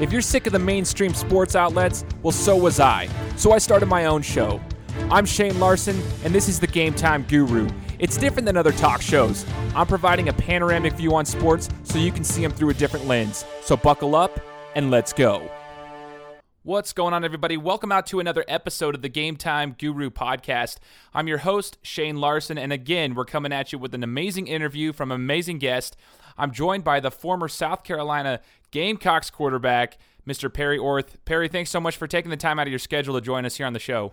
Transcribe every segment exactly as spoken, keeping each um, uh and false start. If you're sick of the mainstream sports outlets, well, so was I. So I started my own show. I'm Shane Larson, and this is the Game Time Guru. It's different than other talk shows. I'm providing a panoramic view on sports so you can see them through a different lens. So buckle up, and let's go. What's going on, everybody? Welcome out to another episode of the Game Time Guru podcast. I'm your host, Shane Larson, and again, we're coming at you with an amazing interview from an amazing guest. I'm joined by the former South Carolina Gamecocks quarterback, Mister Perry Orth. Perry, thanks so much for taking the time out of your schedule to join us here on the show.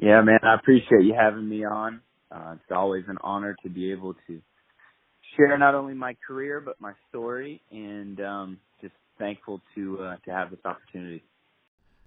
Yeah, man, I appreciate you having me on. Uh, it's always an honor to be able to share not only my career, but my story, and um, just thankful to uh, to have this opportunity.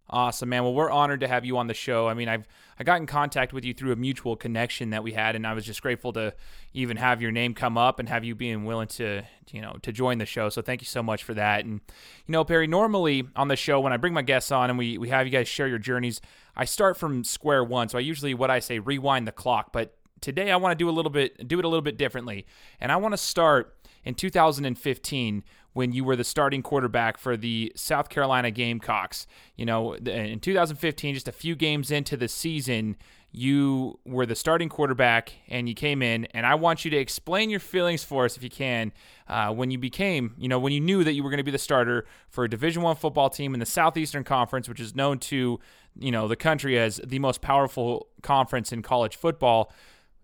Awesome, man. Well, we're honored to have you on the show. I mean, I've I got in contact with you through a mutual connection that we had, and I was just grateful to even have your name come up and have you being willing to, you know, to join the show. So thank you so much for that. And, you know, Perry, normally on the show when I bring my guests on and we, we have you guys share your journeys, I start from square one. So I usually, what I say, rewind the clock. But today I want to do a little bit, do it a little bit differently. And I want to start in two thousand fifteen, when you were the starting quarterback for the South Carolina Gamecocks. You know, in two thousand fifteen, just a few games into the season, you were the starting quarterback and you came in, and I want you to explain your feelings for us, if you can, uh, when you became, you know, when you knew that you were going to be the starter for a Division I football team in the Southeastern Conference, which is known to, you know, the country as the most powerful conference in college football.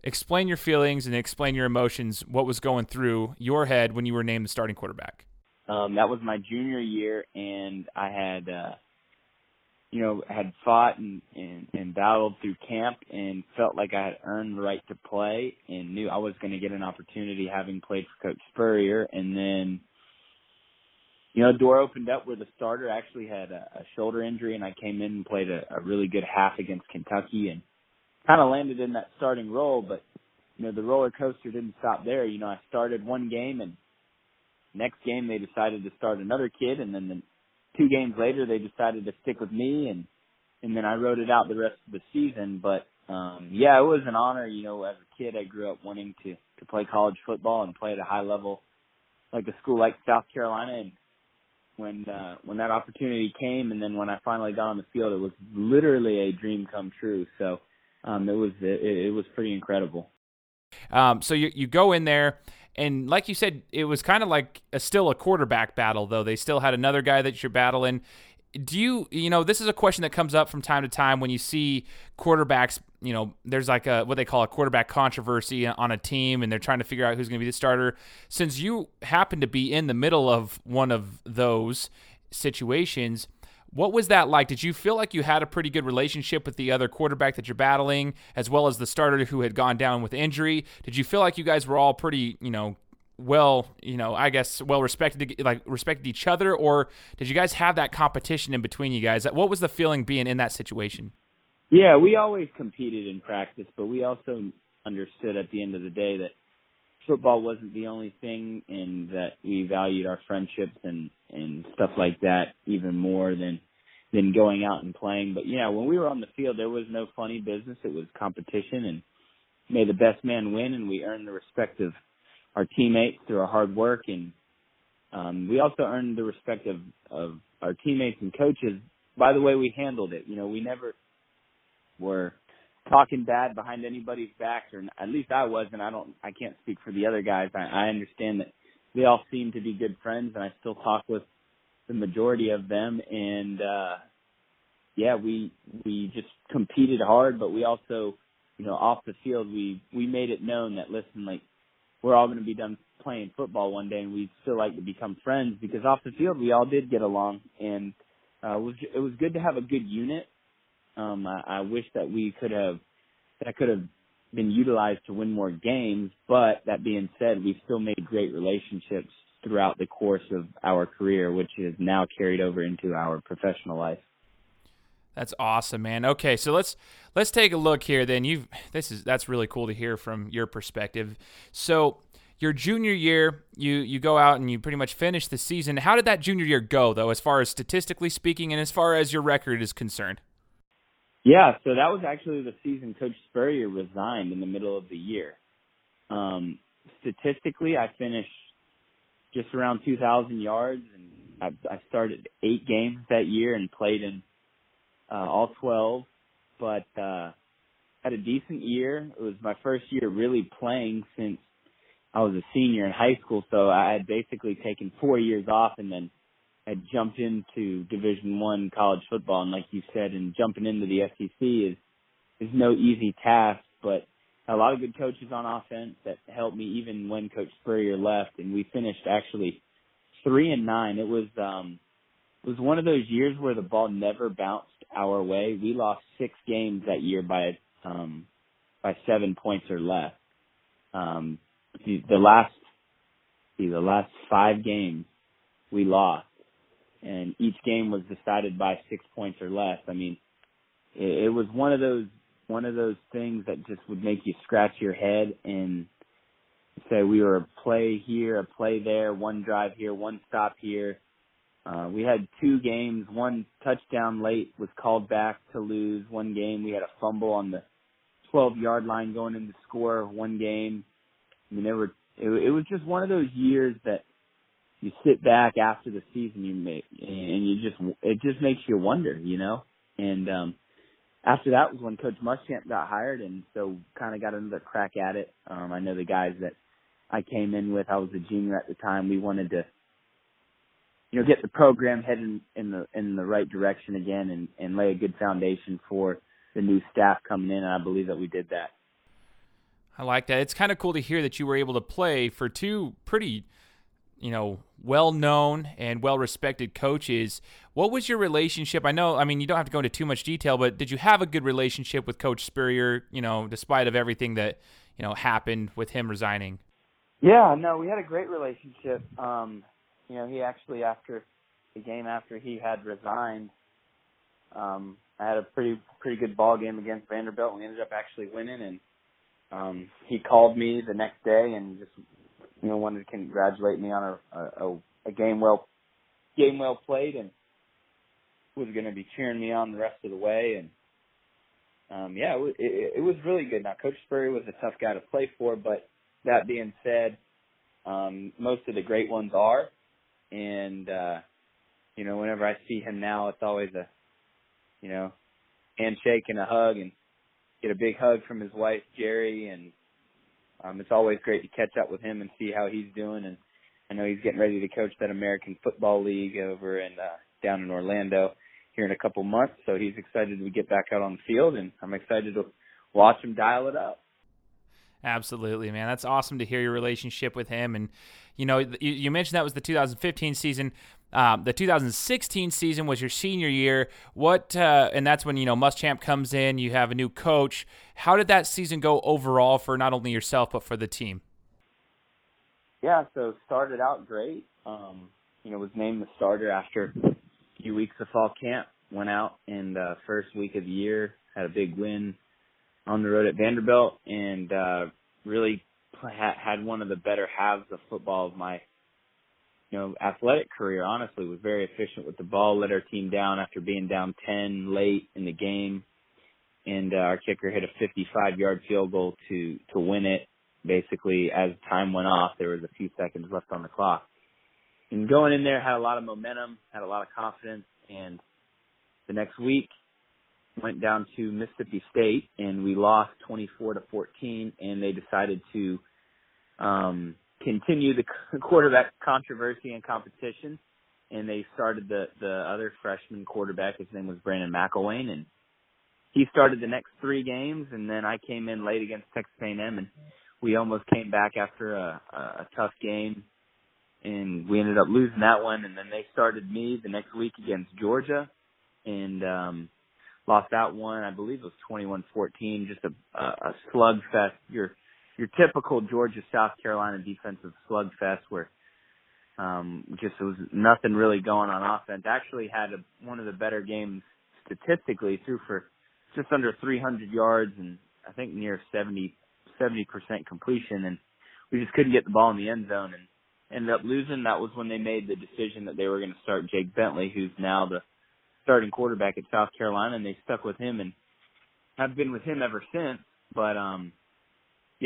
Explain your feelings and explain your emotions, what was going through your head when you were named the starting quarterback. Um, that was my junior year, and I had, uh, you know, had fought and, and, and battled through camp and felt like I had earned the right to play and knew I was going to get an opportunity having played for Coach Spurrier. And then, you know, the door opened up where the starter actually had a, a shoulder injury, and I came in and played a, a really good half against Kentucky and kind of landed in that starting role. But, you know, the roller coaster didn't stop there. You know, I started one game, and next game, they decided to start another kid, and then the two games later, they decided to stick with me, and, and then I rode it out the rest of the season. But, um, yeah, it was an honor. You know, as a kid, I grew up wanting to, to play college football and play at a high level, like a school like South Carolina. And when uh, when that opportunity came, and then when I finally got on the field, it was literally a dream come true. So um, it was it, it was pretty incredible. Um, so you you go in there. And like you said, it was kind of like a, still a quarterback battle, though. They still had another guy that you're battling. Do you, you know, this is a question that comes up from time to time when you see quarterbacks, you know, there's like a, what they call a quarterback controversy on a team, and they're trying to figure out who's going to be the starter. Since you happen to be in the middle of one of those situations, what was that like? Did you feel like you had a pretty good relationship with the other quarterback that you're battling, as well as the starter who had gone down with injury? Did you feel like you guys were all pretty, you know, well, you know, I guess well respected, like respected each other, or did you guys have that competition in between you guys? What was the feeling being in that situation? Yeah, we always competed in practice, but we also understood at the end of the day that football wasn't the only thing, and that we valued our friendships and, and stuff like that even more than than going out and playing. But, yeah, when we were on the field, there was no funny business. It was competition, and may the best man win, and we earned the respect of our teammates through our hard work. And um, we also earned the respect of, of our teammates and coaches by the way we handled it. You know, we never were – talking bad behind anybody's back, or at least I wasn't. I don't. I can't speak for the other guys. I, I understand that they all seem to be good friends, and I still talk with the majority of them. And uh, yeah, we we just competed hard, but we also, you know, off the field, we we made it known that listen, like we're all going to be done playing football one day, and we'd still like to become friends, because off the field we all did get along, and uh, it was it was good to have a good unit. Um, I, I wish that we could have that could have been utilized to win more games. But that being said, we've still made great relationships throughout the course of our career, which is now carried over into our professional life. That's awesome, man. Okay, so let's let's take a look here. Then you've this is that's really cool to hear from your perspective. So your junior year, you you go out and you pretty much finish the season. How did that junior year go, though, as far as statistically speaking, and as far as your record is concerned? Yeah, so that was actually the season Coach Spurrier resigned in the middle of the year. Um, statistically, I finished just around two thousand yards, and I, I started eight games that year and played in uh, all twelve, but uh, had a decent year. It was my first year really playing since I was a senior in high school, so I had basically taken four years off and then had jumped into Division One college football. And like you said, and jumping into the S E C is is no easy task, but a lot of good coaches on offense that helped me even when Coach Spurrier left, and we finished actually three and nine. It was um, it was one of those years where the ball never bounced our way. We lost six games that year by um, by seven points or less. Um, the, the last the last five games we lost, and each game was decided by six points or less. I mean, it, it was one of those. one of those things that just would make you scratch your head and say we were a play here, a play there, one drive here, one stop here. Uh, we had two games, one touchdown late was called back to lose one game. We had a fumble on the twelve-yard line going in to score one game. I mean, there were, it, it was just one of those years that you sit back after the season you make, and you just it just makes you wonder, you know? And um after that was when Coach Muschamp got hired, and so kind of got another crack at it. Um, I know the guys that I came in with, I was a junior at the time. We wanted to, you know, get the program heading in the in the right direction again, and, and lay a good foundation for the new staff coming in, and I believe that we did that. I like that. It's kind of cool to hear that you were able to play for two pretty, you know, well-known and well-respected coaches. What was your relationship? I know, I mean, you don't have to go into too much detail, but did you have a good relationship with Coach Spurrier, you know, despite of everything that, you know, happened with him resigning? Yeah, no, we had a great relationship. Um, you know, he actually, after the game after he had resigned, um, I had a pretty pretty good ball game against Vanderbilt, and we ended up actually winning, and um, he called me the next day and just, you know, wanted to congratulate me on a, a, a game well game well played, and was going to be cheering me on the rest of the way. And, um, yeah, it, it, it was really good. Now, Coach Spurrier was a tough guy to play for, but that being said, um, most of the great ones are. And, uh, you know, whenever I see him now, it's always a, you know, handshake and a hug, and get a big hug from his wife, Jerry, and Um, it's always great to catch up with him and see how he's doing. And I know he's getting ready to coach that American Football League over in uh, down in Orlando here in a couple months. So he's excited to get back out on the field, and I'm excited to watch him dial it up. Absolutely, man. That's awesome to hear your relationship with him. And, you know, you, you mentioned that was the two thousand fifteen season. Um, the two thousand sixteen season was your senior year. What uh, and that's when, you know, Muschamp comes in. You have a new coach. How did that season go overall for not only yourself but for the team? Yeah, so started out great. Um, you know, was named the starter after a few weeks of fall camp. Went out in the first week of the year, had a big win on the road at Vanderbilt, and uh, really had one of the better halves of football of my, you know, athletic career. Honestly, was very efficient with the ball, let our team down after being down ten late in the game, and uh, our kicker hit a fifty-five-yard field goal to, to win it. Basically, as time went off, there was a few seconds left on the clock. And going in there, had a lot of momentum, had a lot of confidence, and the next week went down to Mississippi State, and we lost twenty-four to fourteen, and they decided to um, – continue the quarterback controversy and competition, and they started the, the other freshman quarterback. His name was Brandon McIlwain, and he started the next three games, and then I came in late against Texas A and M, and we almost came back after a, a tough game, and we ended up losing that one, and then they started me the next week against Georgia, and um, lost that one. I believe it was twenty-one fourteen, just a, a slugfest. You're Your typical Georgia, South Carolina defensive slugfest where um, just there was nothing really going on offense. Actually had a, one of the better games statistically, threw for just under three hundred yards and I think near seventy, seventy percent completion. And we just couldn't get the ball in the end zone and ended up losing. That was when they made the decision that they were going to start Jake Bentley, who's now the starting quarterback at South Carolina, and they stuck with him and have been with him ever since. But, um,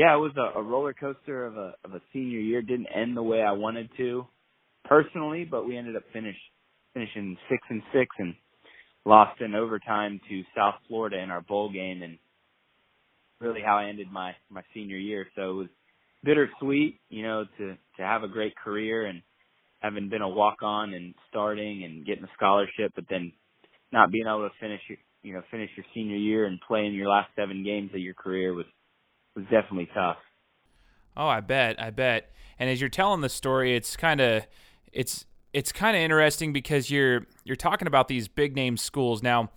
Yeah, it was a, a roller coaster of a of a senior year. Didn't end the way I wanted to. personally, but we ended up finish, finishing six and six and lost in overtime to South Florida in our bowl game, and really how I ended my, my senior year. So it was bittersweet, you know, to, to have a great career and having been a walk-on and starting and getting a scholarship, but then not being able to finish your, you know, finish your senior year and playing your last seven games of your career was, was definitely tough. Oh, I bet, I bet. And as you're telling the story, it's kind of, it's, it's kind of interesting because you're, you're talking about these big name schools. Now,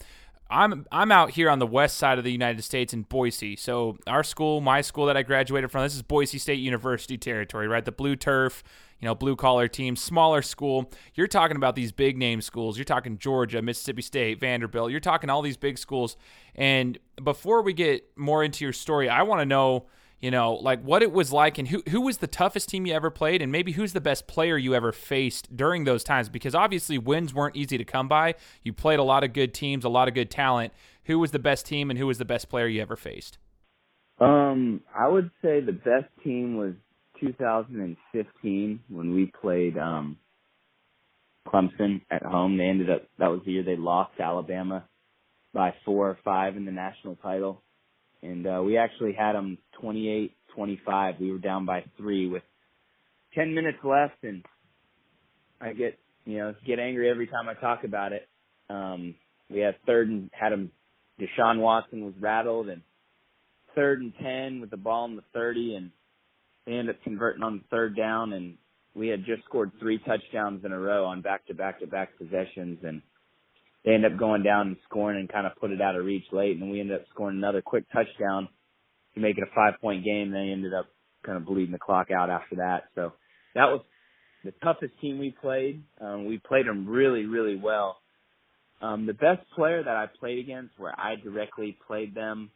I'm, I'm out here on the west side of the United States in Boise. So our school, my school that I graduated from, this is Boise State University territory, right? The blue turf, you know, blue collar team, smaller school. You're talking about these big name schools. You're talking Georgia, Mississippi State, Vanderbilt. You're talking all these big schools. And before we get more into your story, I want to know, you know, like what it was like and who who was the toughest team you ever played, and maybe who's the best player you ever faced during those times, because obviously wins weren't easy to come by. You played a lot of good teams, a lot of good talent. Who was the best team and who was the best player you ever faced? Um, I would say the best team was two thousand fifteen when we played um, Clemson at home. They ended up, that was the year they lost to Alabama by four or five in the national title. And uh, we actually had them twenty-eight twenty-five. We were down by three with ten minutes left, and I get, you know, get angry every time I talk about it. Um, we had third and had them, Deshaun Watson was rattled, and third and ten with the ball in the thirty, and they ended up converting on the third down, and we had just scored three touchdowns in a row on back-to-back-to-back possessions, and they ended up going down and scoring and kind of put it out of reach late, and then we ended up scoring another quick touchdown to make it a five-point game. They ended up kind of bleeding the clock out after that. So that was the toughest team we played. Um, we played them really, really well. Um, the best player that I played against, where I directly played them,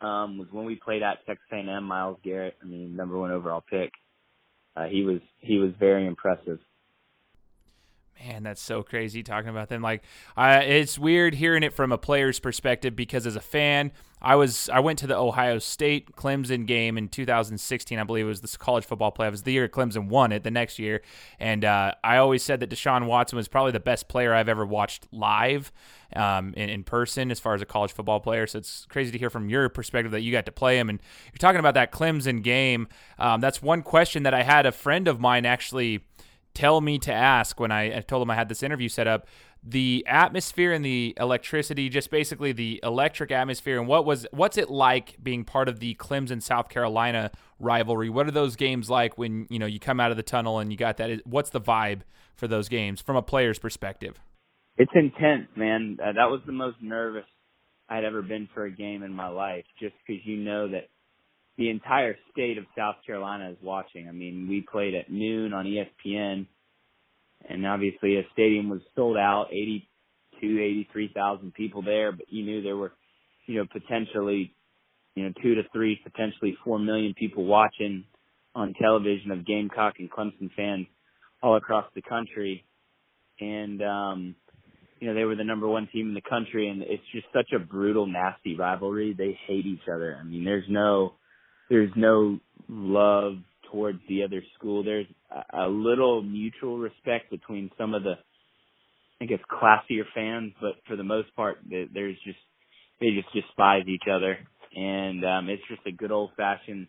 um, was when we played at Texas A and M, Myles Garrett. I mean, number one overall pick. Uh, he was he was very impressive. Man, that's so crazy talking about them. Like, I, it's weird hearing it from a player's perspective, because as a fan, I was I went to the Ohio State Clemson game in two thousand sixteen. I believe it was the college football playoff. It was the year Clemson won it the next year. And uh, I always said that Deshaun Watson was probably the best player I've ever watched live um, in, in person as far as a college football player. So it's crazy to hear from your perspective that you got to play him. And you're talking about that Clemson game. Um, that's one question that I had a friend of mine actually tell me to ask when I, I told him I had this interview set up. The atmosphere and the electricity, just basically the electric atmosphere, and what was what's it like being part of the Clemson South Carolina rivalry? What are those games like when, you know, you come out of the tunnel and you got that? What's the vibe for those games from a player's perspective? It's intense, man. Uh, that was the most nervous I'd ever been for a game in my life, just because you know that the entire state of South Carolina is watching. I mean, we played at noon on E S P N, and obviously a stadium was sold out, eighty-two, eighty-three thousand people there, but you knew there were, you know, potentially, you know, two to three, potentially four million people watching on television of Gamecock and Clemson fans all across the country. And, um, you know, they were the number one team in the country, and it's just such a brutal, nasty rivalry. They hate each other. I mean, there's no... There's no love towards the other school. There's a little mutual respect between some of the, I guess, classier fans, but for the most part, there's just they just despise each other, and um, it's just a good old-fashioned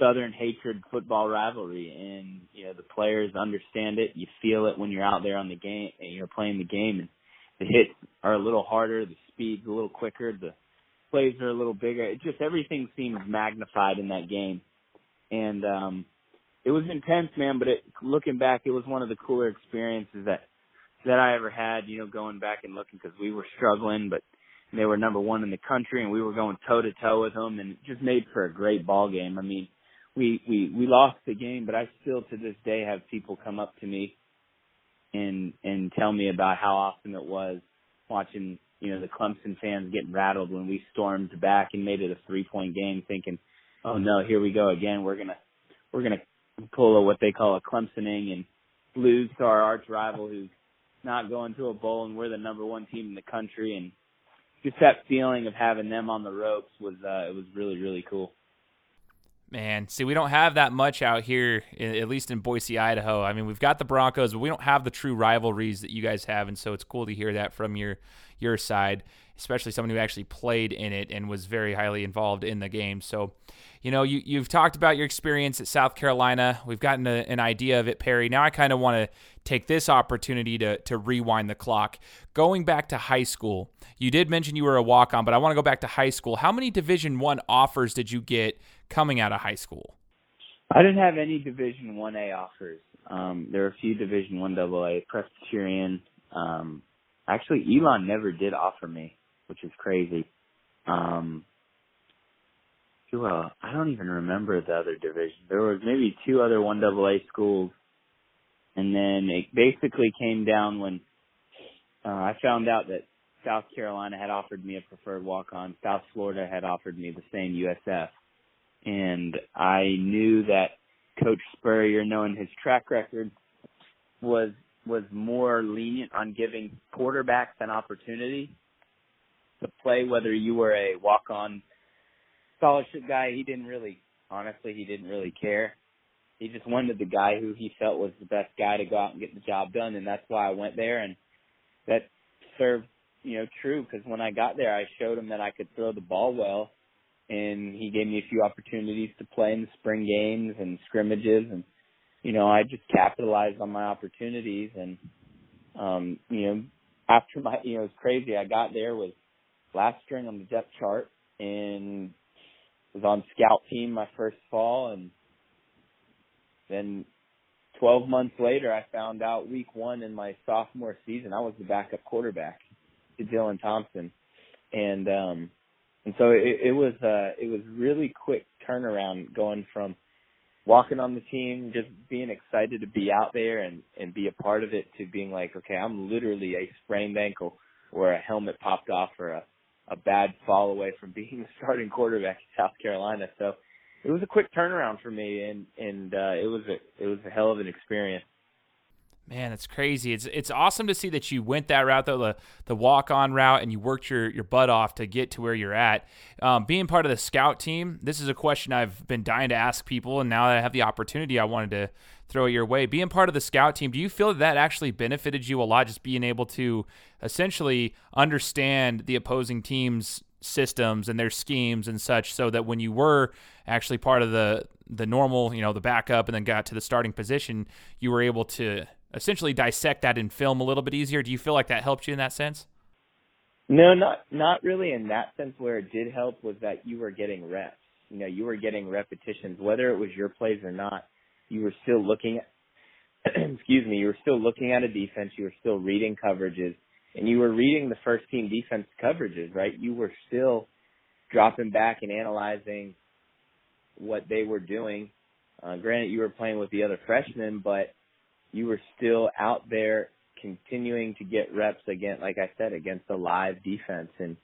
Southern hatred football rivalry. And you know the players understand it. You feel it when you're out there on the game, and you're playing the game, and the hits are a little harder, the speed's a little quicker, the plays are a little bigger. It just everything seems magnified in that game, and um, it was intense, man. But it, looking back, it was one of the cooler experiences that that I ever had. You know, going back and looking, because we were struggling, but they were number one in the country, and we were going toe to toe with them, and it just made for a great ball game. I mean, we we we lost the game, but I still to this day have people come up to me and and tell me about how awesome it was watching, you know, the Clemson fans getting rattled when we stormed back and made it a three-point game, thinking, oh, no, here we go again. We're going to we're gonna pull a, what they call a Clemsoning and lose to our arch rival who's not going to a bowl, and we're the number one team in the country. And just that feeling of having them on the ropes was uh, it was really, really cool. Man, see, we don't have that much out here, at least in Boise, Idaho. I mean, we've got the Broncos, but we don't have the true rivalries that you guys have, and so it's cool to hear that from your your side, especially someone who actually played in it and was very highly involved in the game. So, you know, you, you've talked about your experience at South Carolina. We've gotten a, an idea of it, Perry. Now I kind of want to take this opportunity to to rewind the clock. Going back to high school, you did mention you were a walk-on, but I want to go back to high school. How many Division I offers did you get coming out of high school? I didn't have any Division one A offers. Um, there were a few Division one double A, Presbyterian. Um, actually, Elon never did offer me, which is crazy. Um, who else? I don't even remember the other division. There was maybe two other one double A schools. And then it basically came down when uh, I found out that South Carolina had offered me a preferred walk-on. South Florida had offered me the same U S F. And I knew that Coach Spurrier, knowing his track record, was was more lenient on giving quarterbacks an opportunity to play, whether you were a walk-on scholarship guy. He didn't really, honestly, he didn't really care. He just wanted the guy who he felt was the best guy to go out and get the job done, and that's why I went there. And that served, you know, true, because when I got there, I showed him that I could throw the ball well. And he gave me a few opportunities to play in the spring games and scrimmages. And, you know, I just capitalized on my opportunities. And, um, you know, after my, you know, it was crazy. I got there with last string on the depth chart and was on scout team my first fall. And then twelve months later, I found out week one in my sophomore season, I was the backup quarterback to Dylan Thompson. And, um, And so it, it was uh, it was really quick turnaround, going from walking on the team, just being excited to be out there and, and be a part of it, to being like, okay, I'm literally a sprained ankle or a helmet popped off or a, a bad fall away from being the starting quarterback in South Carolina. So it was a quick turnaround for me, and and uh, it was a it was a hell of an experience. Man, it's crazy. It's it's awesome to see that you went that route, though, the, the walk-on route, and you worked your, your butt off to get to where you're at. Um, being part of the scout team, this is a question I've been dying to ask people, and now that I have the opportunity, I wanted to throw it your way. Being part of the scout team, do you feel that, that actually benefited you a lot, just being able to essentially understand the opposing team's systems and their schemes and such, so that when you were actually part of the, the normal, you know, the backup, and then got to the starting position, you were able to essentially dissect that in film a little bit easier? Do you feel like that helped you in that sense? No, not not really in that sense. Where it did help was that you were getting reps. You know, you were getting repetitions, whether it was your plays or not. You were still looking at, excuse me, you were still looking at a defense. You were still reading coverages, and you were reading the first team defense coverages, right? You were still dropping back and analyzing what they were doing. Uh, granted, you were playing with the other freshmen, but you were still out there continuing to get reps, again, like I said, against a live defense. And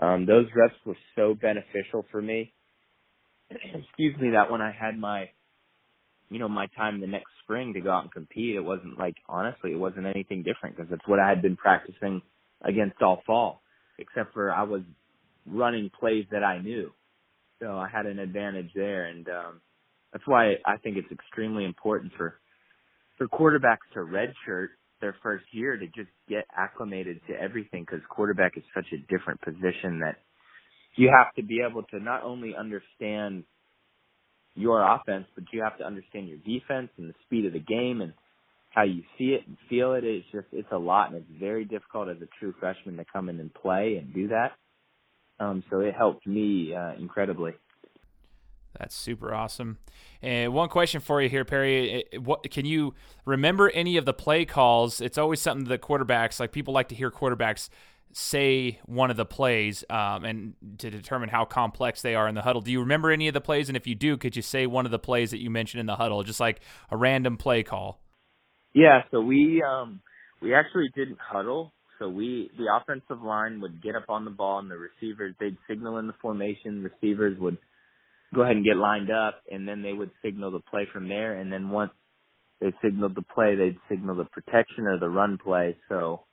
um, those reps were so beneficial for me, excuse me, that when I had my, you know, my time the next spring to go out and compete, it wasn't like, honestly, it wasn't anything different, because that's what I had been practicing against all fall, except for I was running plays that I knew. So I had an advantage there. And um, that's why I think it's extremely important for, for quarterbacks to redshirt their first year, to just get acclimated to everything, because quarterback is such a different position that you have to be able to not only understand your offense, but you have to understand your defense and the speed of the game and how you see it and feel it. It's just, it's a lot, and it's very difficult as a true freshman to come in and play and do that. Um, so it helped me uh, incredibly. That's super awesome. And one question for you here, Perry. What, can you remember any of the play calls? It's always something that quarterbacks, like people like to hear quarterbacks say one of the plays um, and to determine how complex they are in the huddle. Do you remember any of the plays? And if you do, could you say one of the plays that you mentioned in the huddle, just like a random play call? Yeah, so we um, we actually didn't huddle. So we the offensive line would get up on the ball, and the receivers, they'd signal in the formation. Receivers would go ahead and get lined up, and then they would signal the play from there. And then once they signaled the play, they'd signal the protection or the run play. So,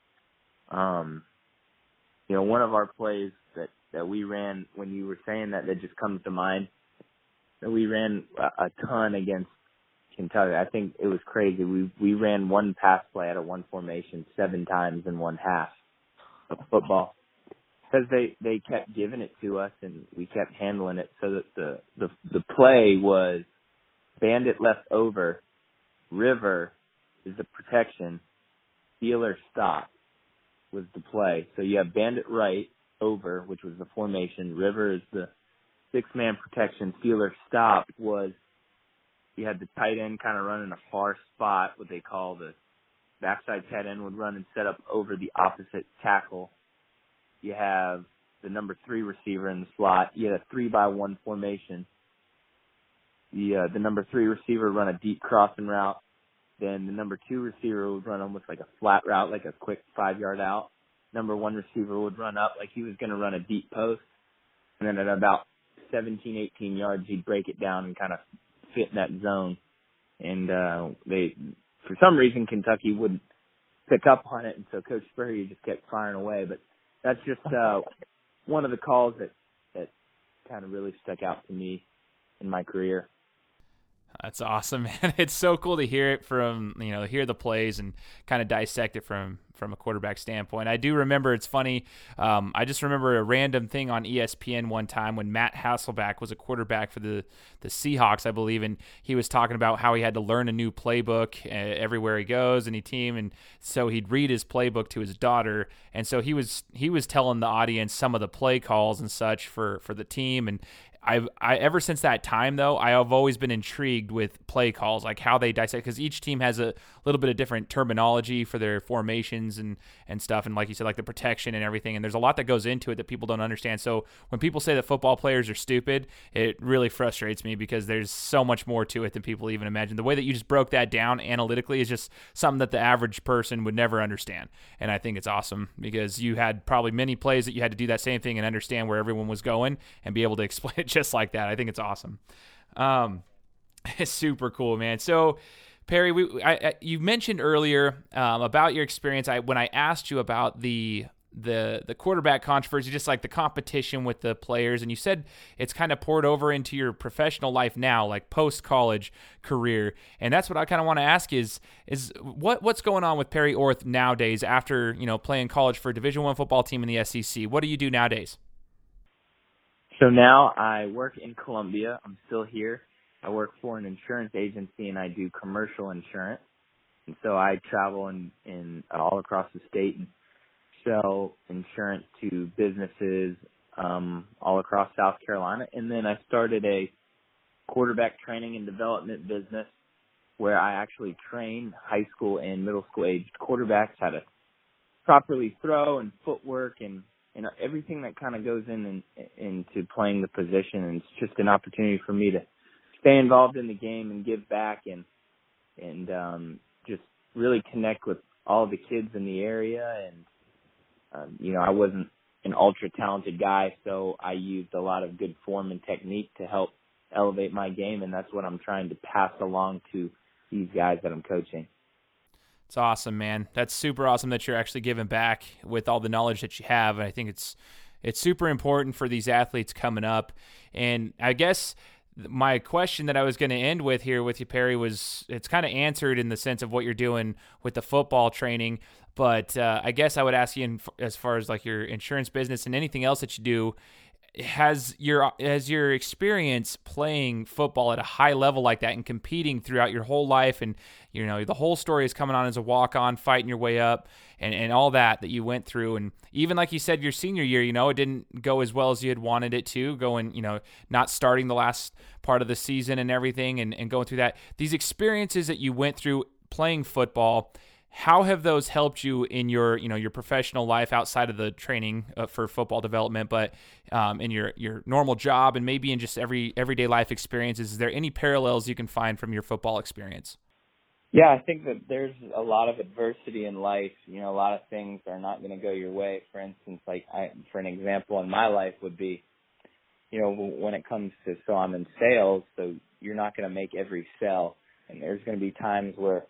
um, you know, one of our plays that, that we ran, when you were saying that, that just comes to mind, we ran a, a ton against Kentucky. I think it was crazy. We we ran one pass play out of one formation seven times in one half of football because they, they kept giving it to us and we kept handling it. So that the the, the play was Bandit left over, River is the protection, Steeler stop was the play. So you have Bandit right over, which was the formation, River is the six-man protection, Steeler stop was you had the tight end kind of run in a far spot, what they call the backside tight end would run and set up over the opposite tackle. You have the number three receiver in the slot. You had a three-by-one formation. The uh, the number three receiver would run a deep crossing route. Then the number two receiver would run almost like a flat route, like a quick five-yard out. Number one receiver would run up like he was going to run a deep post. And then at about seventeen, eighteen yards, he'd break it down and kind of fit in that zone. And uh, they, for some reason, Kentucky wouldn't pick up on it, and so Coach Spurrier just kept firing away. But that's just uh, one of the calls that, that kind of really stuck out to me in my career. That's awesome, man. It's so cool to hear it from, you know, hear the plays and kind of dissect it from, from a quarterback standpoint. I do remember, it's funny, um, I just remember a random thing on E S P N one time when Matt Hasselbeck was a quarterback for the, the Seahawks, I believe, and he was talking about how he had to learn a new playbook everywhere he goes, any team, and so he'd read his playbook to his daughter, and so he was he was telling the audience some of the play calls and such for, for the team, and I've I ever since that time though, I have always been intrigued with play calls, like how they dissect, because each team has a little bit of different terminology for their formations and, and stuff, and like you said, like the protection and everything, and there's a lot that goes into it that people don't understand. So when people say that football players are stupid, it really frustrates me because there's so much more to it than people even imagine. The way that you just broke that down analytically is just something that the average person would never understand, and I think it's awesome because you had probably many plays that you had to do that same thing and understand where everyone was going and be able to explain it just like that. I think it's awesome. Um, it's super cool, man. So Perry, we, I, I, you mentioned earlier um, about your experience. I, when I asked you about the, the, the quarterback controversy, just like the competition with the players. And you said it's kind of poured over into your professional life now, like post college career. And that's what I kind of want to ask is, is what, what's going on with Perry Orth nowadays after, you know, playing college for a Division One football team in the S E C? What do you do nowadays? So now I work in Columbia. I'm still here. I work for an insurance agency, and I do commercial insurance. And so I travel in, in all across the state and sell insurance to businesses um, all across South Carolina. And then I started a quarterback training and development business where I actually train high school and middle school-aged quarterbacks how to properly throw and footwork and and everything that kind of goes in and into playing the position. And it's just an opportunity for me to stay involved in the game and give back and, and, um, just really connect with all the kids in the area. And, um, you know, I wasn't an ultra talented guy, so I used a lot of good form and technique to help elevate my game. And that's what I'm trying to pass along to these guys that I'm coaching. It's awesome, man. That's super awesome that you're actually giving back with all the knowledge that you have. And I think it's it's super important for these athletes coming up. And I guess my question that I was going to end with here with you, Perry, was it's kind of answered in the sense of what you're doing with the football training. But uh, I guess I would ask you in, as far as like your insurance business and anything else that you do, has your has your experience playing football at a high level like that and competing throughout your whole life, and you know the whole story is coming on as a walk-on, fighting your way up, and, and all that that you went through, and even like you said, your senior year, you know, it didn't go as well as you had wanted it to, going, you know, not starting the last part of the season and everything, and, and going through that, these experiences that you went through playing football, how have those helped you in your, you know, your professional life outside of the training uh, for football development, but um, in your, your normal job and maybe in just every everyday life experiences? Is there any parallels you can find from your football experience? Yeah, I think that there's a lot of adversity in life. You know, a lot of things are not going to go your way. For instance, like I, for an example in my life would be, you know, when it comes to, so I'm in sales, so you're not going to make every sale. And there's going to be times where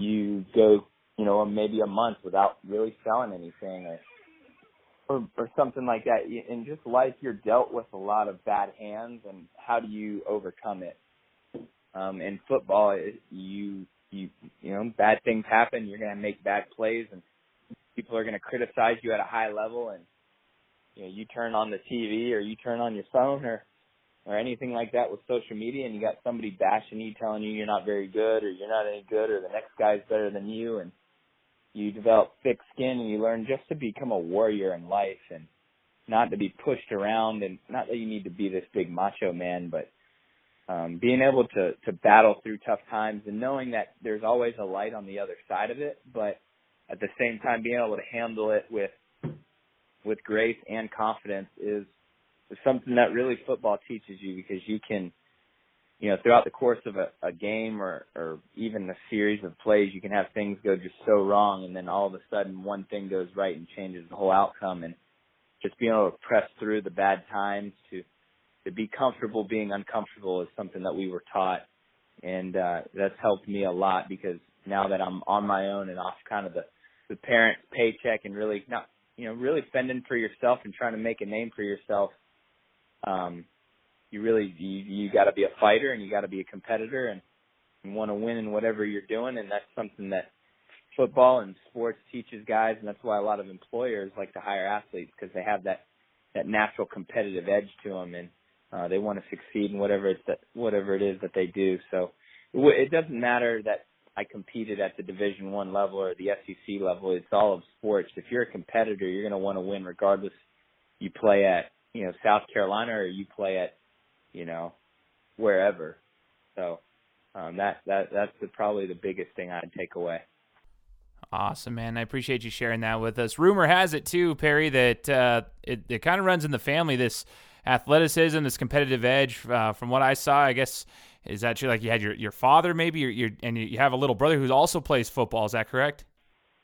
you go, you know, maybe a month without really selling anything, or or, or something like that. In just life, you're dealt with a lot of bad hands, and how do you overcome it? Um, in football, it, you you you know, bad things happen. You're going to make bad plays, and people are going to criticize you at a high level. And you know, you turn on the T V or you turn on your phone or or anything like that with social media, and you got somebody bashing you, telling you you're not very good or you're not any good or the next guy's better than you, and you develop thick skin and you learn just to become a warrior in life and not to be pushed around, and not that you need to be this big macho man, but um, being able to, to battle through tough times and knowing that there's always a light on the other side of it, but at the same time being able to handle it with with grace and confidence is It's something that really football teaches you, because you can, you know, throughout the course of a, a game or, or even a series of plays, you can have things go just so wrong, and then all of a sudden one thing goes right and changes the whole outcome. And just being able to press through the bad times, to to be comfortable being uncomfortable, is something that we were taught, and uh, that's helped me a lot, because now that I'm on my own and off kind of the, the parent's paycheck and really not, you know, really fending for yourself and trying to make a name for yourself. Um, you really, you, you got to be a fighter, and you got to be a competitor, and you want to win in whatever you're doing. And that's something that football and sports teaches guys. And that's why a lot of employers like to hire athletes, because they have that, that natural competitive edge to them. And, uh, they want to succeed in whatever it's that, whatever it is that they do. So it doesn't matter that I competed at the Division One level or the S E C level. It's all of sports. If you're a competitor, you're going to want to win regardless you play at, you know, South Carolina or you play at, you know, wherever. So um, that, that that's the, probably the biggest thing I'd take away. Awesome, man. I appreciate you sharing that with us. Rumor has it, too, Perry, that uh, it, it kind of runs in the family, this athleticism, this competitive edge. Uh, from what I saw, I guess, is that you, like you had your, your father maybe, or your, and you have a little brother who also plays football. Is that correct?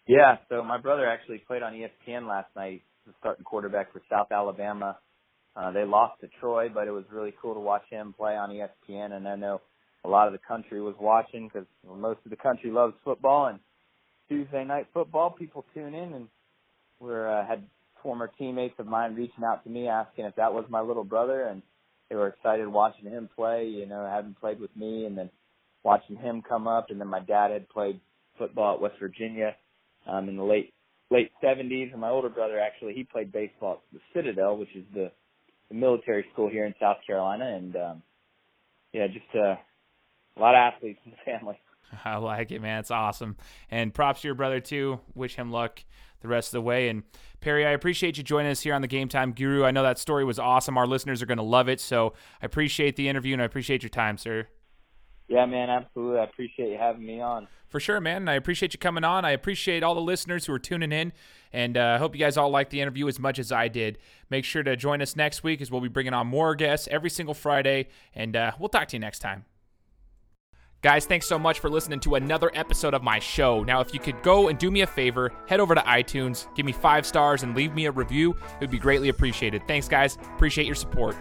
Yeah, so my brother actually played on E S P N last night. He was starting quarterback for South Alabama. Uh, they lost to Troy, but it was really cool to watch him play on E S P N. And I know a lot of the country was watching, because most of the country loves football. And Tuesday night football, people tune in, and we uh, had former teammates of mine reaching out to me asking if that was my little brother, and they were excited watching him play. You know, having played with me, and then watching him come up. And then my dad had played football at West Virginia um, in the late late seventies, and my older brother actually he played baseball at the Citadel, which is the the military school here in South Carolina. And um, yeah, just uh, a lot of athletes in the family. I like it, man. It's awesome. And props to your brother too. Wish him luck the rest of the way. And Perry, I appreciate you joining us here on the Game Time Guru. I know that story was awesome. Our listeners are going to love it. So I appreciate the interview, and I appreciate your time, sir. Yeah, man, absolutely. I appreciate you having me on. For sure, man. And I appreciate you coming on. I appreciate all the listeners who are tuning in. And I uh, hope you guys all liked the interview as much as I did. Make sure to join us next week, as we'll be bringing on more guests every single Friday. And uh, we'll talk to you next time. Guys, thanks so much for listening to another episode of my show. Now, if you could go and do me a favor, head over to iTunes, give me five stars, and leave me a review. It would be greatly appreciated. Thanks, guys. Appreciate your support.